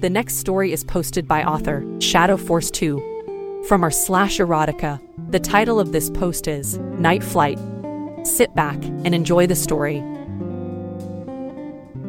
The next story is posted by author Shadow Force 2. From our / erotica, the title of this post is Night Flight. Sit back and enjoy the story.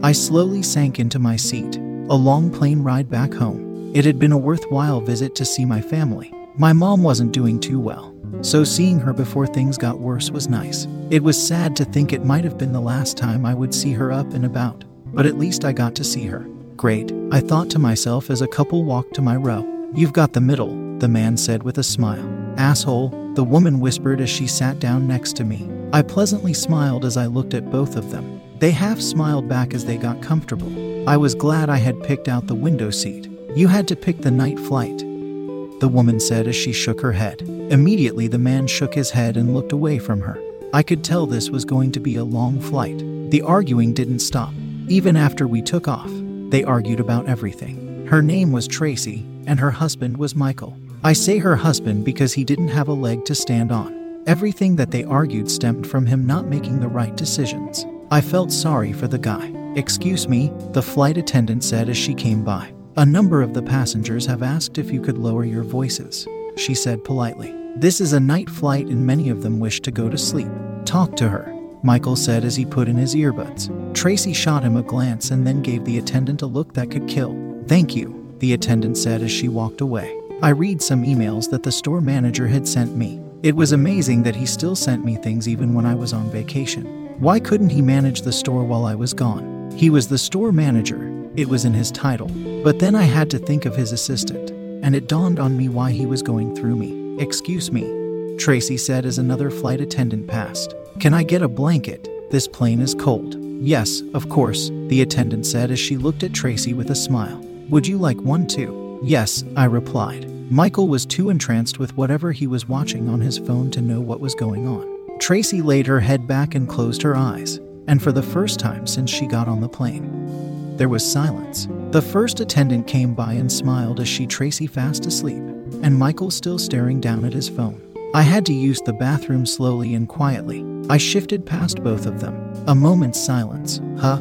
I slowly sank into my seat. A long plane ride back home. It had been a worthwhile visit to see my family. My mom wasn't doing too well, so seeing her before things got worse was nice. It was sad to think it might have been the last time I would see her up and about, but at least I got to see her. Great, I thought to myself as a couple walked to my row. You've got the middle, the man said with a smile. Asshole, the woman whispered as she sat down next to me. I pleasantly smiled as I looked at both of them. They half smiled back as they got comfortable. I was glad I had picked out the window seat. You had to pick the night flight, the woman said as she shook her head. Immediately the man shook his head and looked away from her. I could tell this was going to be a long flight. The arguing didn't stop. Even after we took off, they argued about everything. Her name was Tracy, and her husband was Michael. I say her husband because he didn't have a leg to stand on. Everything that they argued stemmed from him not making the right decisions. I felt sorry for the guy. Excuse me, the flight attendant said as she came by. A number of the passengers have asked if you could lower your voices, she said politely. This is a night flight and many of them wish to go to sleep. Talk to her, Michael said as he put in his earbuds. Tracy shot him a glance and then gave the attendant a look that could kill. Thank you, the attendant said as she walked away. I read some emails that the store manager had sent me. It was amazing that he still sent me things even when I was on vacation. Why couldn't he manage the store while I was gone? He was the store manager. It was in his title. But then I had to think of his assistant, and it dawned on me why he was going through me. Excuse me, Tracy said as another flight attendant passed. Can I get a blanket? This plane is cold. Yes, of course, the attendant said as she looked at Tracy with a smile. Would you like one too? Yes, I replied. Michael was too entranced with whatever he was watching on his phone to know what was going on. Tracy laid her head back and closed her eyes, and for the first time since she got on the plane, there was silence. The first attendant came by and smiled as she Tracy fast asleep, and Michael still staring down at his phone. I had to use the bathroom slowly and quietly. I shifted past both of them. A moment's silence. Huh?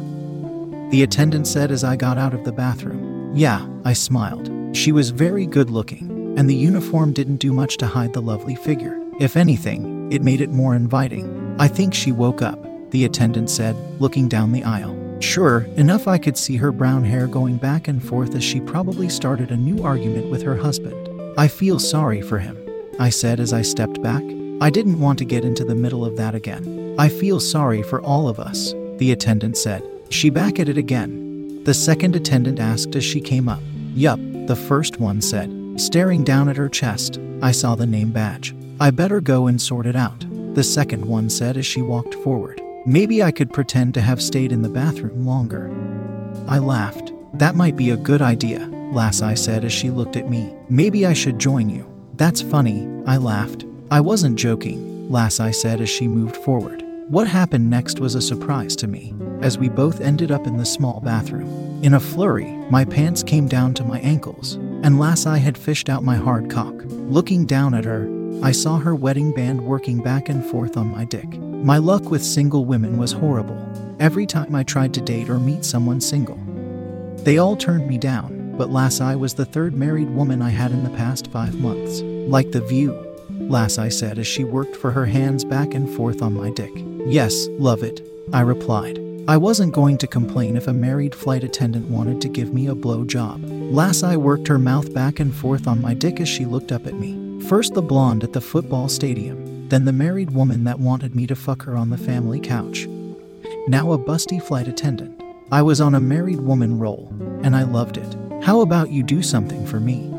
The attendant said as I got out of the bathroom. Yeah, I smiled. She was very good looking, and the uniform didn't do much to hide the lovely figure. If anything, it made it more inviting. I think she woke up, the attendant said, looking down the aisle. Sure enough, I could see her brown hair going back and forth as she probably started a new argument with her husband. I feel sorry for him, I said as I stepped back. I didn't want to get into the middle of that again. I feel sorry for all of us, the attendant said. She back at it again, the second attendant asked as she came up. Yup, the first one said. Staring down at her chest, I saw the name badge. I better go and sort it out, the second one said as she walked forward. Maybe I could pretend to have stayed in the bathroom longer. I laughed. That might be a good idea, lass, I said as she looked at me. Maybe I should join you. That's funny, I laughed. I wasn't joking, lass, I said as she moved forward. What happened next was a surprise to me, as we both ended up in the small bathroom. In a flurry, my pants came down to my ankles, and lass, I had fished out my hard cock. Looking down at her, I saw her wedding band working back and forth on my dick. My luck with single women was horrible. Every time I tried to date or meet someone single, they all turned me down, but lass, I was the third married woman I had in the past 5 months. Like the view, lass, I said as she worked for her hands back and forth on my dick. Yes, love it, I replied. I wasn't going to complain if a married flight attendant wanted to give me a blow job. Lass, I worked her mouth back and forth on my dick as she looked up at me. First the blonde at the football stadium, then the married woman that wanted me to fuck her on the family couch. Now a busty flight attendant. I was on a married woman roll, and I loved it. How about you do something for me?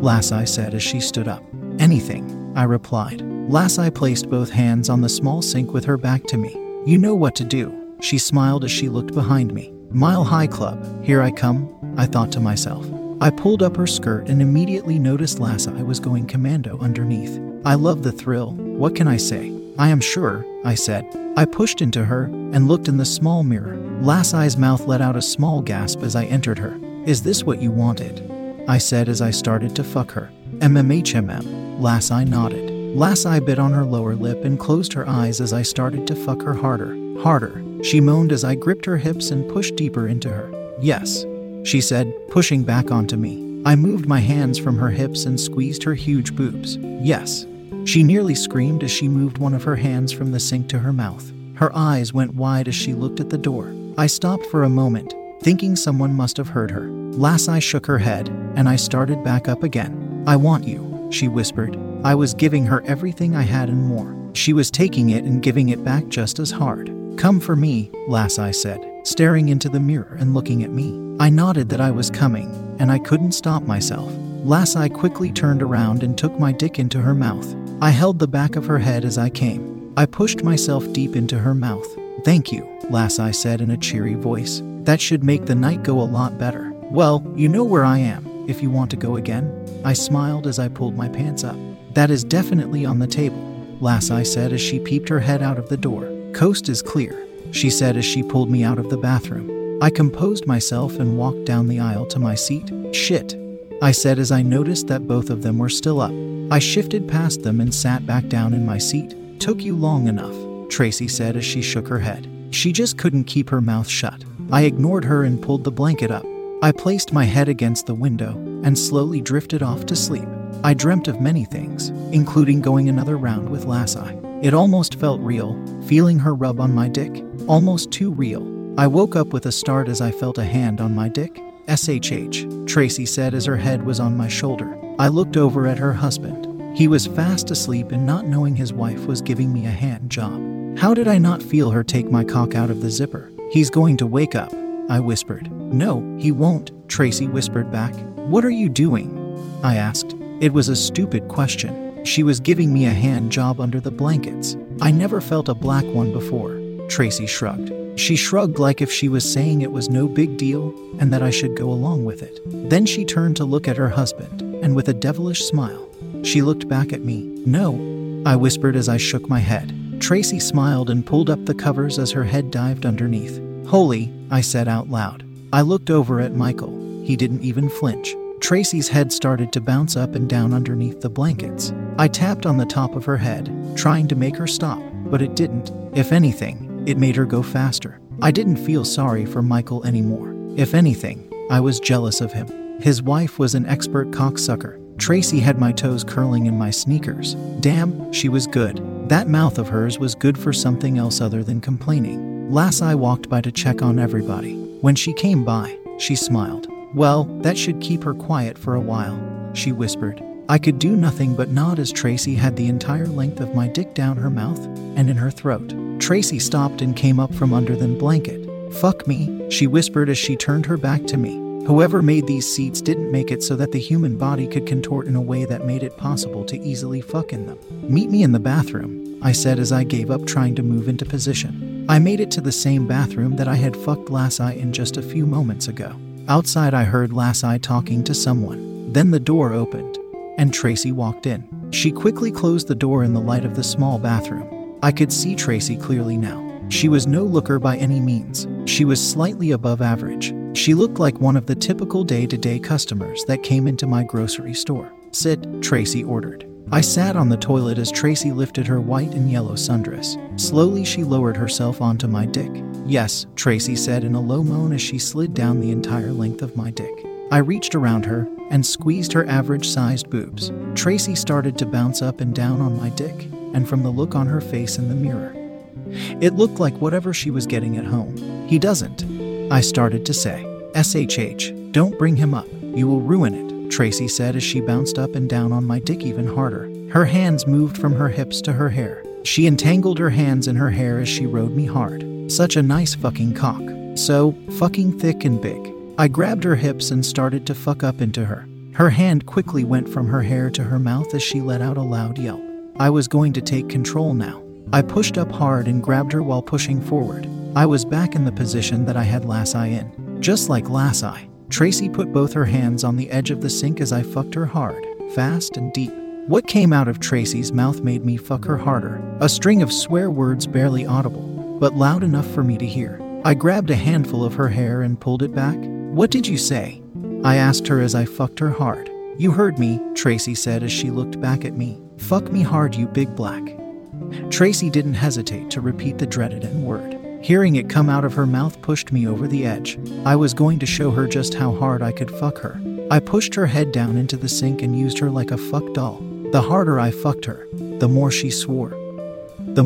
Lass, I said as she stood up. Anything, I replied. Lass, I placed both hands on the small sink with her back to me. You know what to do. She smiled as she looked behind me. Mile High Club, here I come, I thought to myself. I pulled up her skirt and immediately noticed Lass, I was going commando underneath. I love the thrill, what can I say? I am sure, I said. I pushed into her and looked in the small mirror. Lass, I's mouth let out a small gasp as I entered her. Is this what you wanted? I said as I started to fuck her. MMHMM. Lass, I nodded. Lass, I bit on her lower lip and closed her eyes as I started to fuck her harder. Harder, she moaned as I gripped her hips and pushed deeper into her. Yes, she said, pushing back onto me. I moved my hands from her hips and squeezed her huge boobs. Yes, she nearly screamed as she moved one of her hands from the sink to her mouth. Her eyes went wide as she looked at the door. I stopped for a moment, thinking someone must have heard her. Lass, I shook her head, and I started back up again. I want you, she whispered. I was giving her everything I had and more. She was taking it and giving it back just as hard. Come for me, Lass, I said, staring into the mirror and looking at me. I nodded that I was coming, and I couldn't stop myself. Lass, I quickly turned around and took my dick into her mouth. I held the back of her head as I came. I pushed myself deep into her mouth. Thank you, Lass, I said in a cheery voice. That should make the night go a lot better. Well, you know where I am, if you want to go again. I smiled as I pulled my pants up. That is definitely on the table, Lass, I said as she peeped her head out of the door. Coast is clear, she said as she pulled me out of the bathroom. I composed myself and walked down the aisle to my seat. Shit, I said as I noticed that both of them were still up. I shifted past them and sat back down in my seat. Took you long enough, Tracy said as she shook her head. She just couldn't keep her mouth shut. I ignored her and pulled the blanket up. I placed my head against the window and slowly drifted off to sleep. I dreamt of many things, including going another round with Lassie. It almost felt real, feeling her rub on my dick, almost too real. I woke up with a start as I felt a hand on my dick. SHH, Tracy said as her head was on my shoulder. I looked over at her husband. He was fast asleep and not knowing his wife was giving me a hand job. How did I not feel her take my cock out of the zipper? He's going to wake up, I whispered. No, he won't, Tracy whispered back. What are you doing? I asked. It was a stupid question. She was giving me a hand job under the blankets. I never felt a black one before, Tracy shrugged. She shrugged like if she was saying it was no big deal and that I should go along with it. Then she turned to look at her husband, and with a devilish smile, she looked back at me. No, I whispered as I shook my head. Tracy smiled and pulled up the covers as her head dived underneath. Holy, I said out loud. I looked over at Michael. He didn't even flinch. Tracy's head started to bounce up and down underneath the blankets. I tapped on the top of her head, trying to make her stop, but it didn't. If anything, it made her go faster. I didn't feel sorry for Michael anymore. If anything, I was jealous of him. His wife was an expert cocksucker. Tracy had my toes curling in my sneakers. Damn, she was good. That mouth of hers was good for something else other than complaining. Lassie walked by to check on everybody. When she came by, she smiled. Well, that should keep her quiet for a while, she whispered. I could do nothing but nod as Tracy had the entire length of my dick down her mouth and in her throat. Tracy stopped and came up from under the blanket. Fuck me, she whispered as she turned her back to me. Whoever made these seats didn't make it so that the human body could contort in a way that made it possible to easily fuck in them. Meet me in the bathroom, I said as I gave up trying to move into position. I made it to the same bathroom that I had fucked Lassie in just a few moments ago. Outside I heard Lassie talking to someone. Then the door opened, and Tracy walked in. She quickly closed the door in the light of the small bathroom. I could see Tracy clearly now. She was no looker by any means. She was slightly above average. She looked like one of the typical day-to-day customers that came into my grocery store. Sit, Tracy ordered. I sat on the toilet as Tracy lifted her white and yellow sundress. Slowly she lowered herself onto my dick. Yes, Tracy said in a low moan as she slid down the entire length of my dick. I reached around her and squeezed her average-sized boobs. Tracy started to bounce up and down on my dick, and from the look on her face in the mirror, it looked like whatever she was getting at home. He doesn't, I started to say. SHH, don't bring him up, you will ruin it, Tracy said as she bounced up and down on my dick even harder. Her hands moved from her hips to her hair. She entangled her hands in her hair as she rode me hard. Such a nice fucking cock. So fucking thick and big. I grabbed her hips and started to fuck up into her. Her hand quickly went from her hair to her mouth as she let out a loud yelp. I was going to take control now. I pushed up hard and grabbed her while pushing forward. I was back in the position that I had last I in. Just like last I, Tracy put both her hands on the edge of the sink as I fucked her hard, fast and deep. What came out of Tracy's mouth made me fuck her harder. A string of swear words barely audible, but loud enough for me to hear. I grabbed a handful of her hair and pulled it back. "What did you say?" I asked her as I fucked her hard. "You heard me," Tracy said as she looked back at me. "Fuck me hard, you big black." Tracy didn't hesitate to repeat the dreaded N-word. Hearing it come out of her mouth pushed me over the edge. I was going to show her just how hard I could fuck her. I pushed her head down into the sink and used her like a fuck doll. The harder I fucked her, the more she swore. The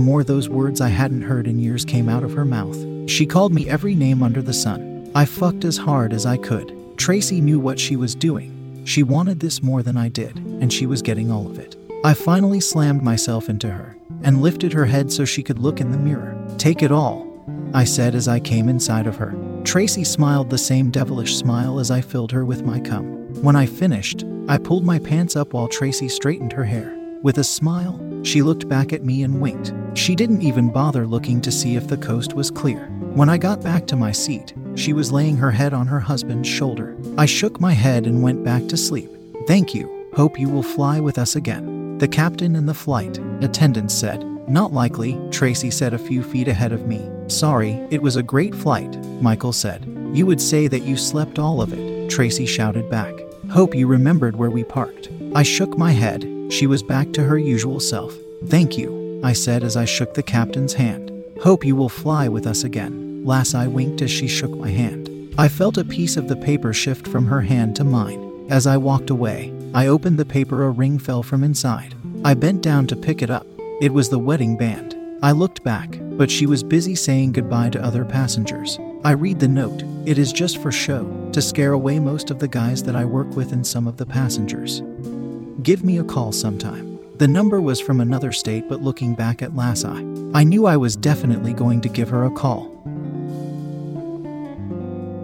more those words I hadn't heard in years came out of her mouth. She called me every name under the sun. I fucked as hard as I could. Tracy knew what she was doing. She wanted this more than I did, and she was getting all of it. I finally slammed myself into her and lifted her head so she could look in the mirror. "Take it all," I said as I came inside of her. Tracy smiled the same devilish smile as I filled her with my cum. When I finished, I pulled my pants up while Tracy straightened her hair. With a smile, she looked back at me and winked. She didn't even bother looking to see if the coast was clear. When I got back to my seat, she was laying her head on her husband's shoulder. I shook my head and went back to sleep. "Thank you. Hope you will fly with us again," the captain and the flight attendant said. "Not likely," Tracy said a few feet ahead of me. "Sorry, it was a great flight," Michael said. "You would say that you slept all of it," Tracy shouted back. "Hope you remembered where we parked." I shook my head. She was back to her usual self. "Thank you," I said as I shook the captain's hand. "Hope you will fly with us again," Lassie winked as she shook my hand. I felt a piece of the paper shift from her hand to mine. As I walked away, I opened the paper. A ring fell from inside. I bent down to pick it up. It was the wedding band. I looked back, but she was busy saying goodbye to other passengers. I read the note. "It is just for show, to scare away most of the guys that I work with and some of the passengers. Give me a call sometime." The number was from another state, but looking back at Lassie, I knew I was definitely going to give her a call.